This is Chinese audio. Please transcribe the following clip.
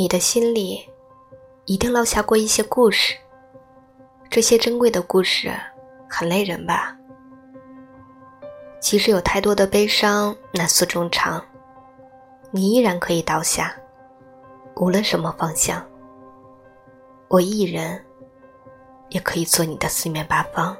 你的心里一定落下过一些故事，这些珍贵的故事很累人吧？即使有太多的悲伤难诉衷肠，你依然可以倒下，无论什么方向，我一人也可以做你的四面八方。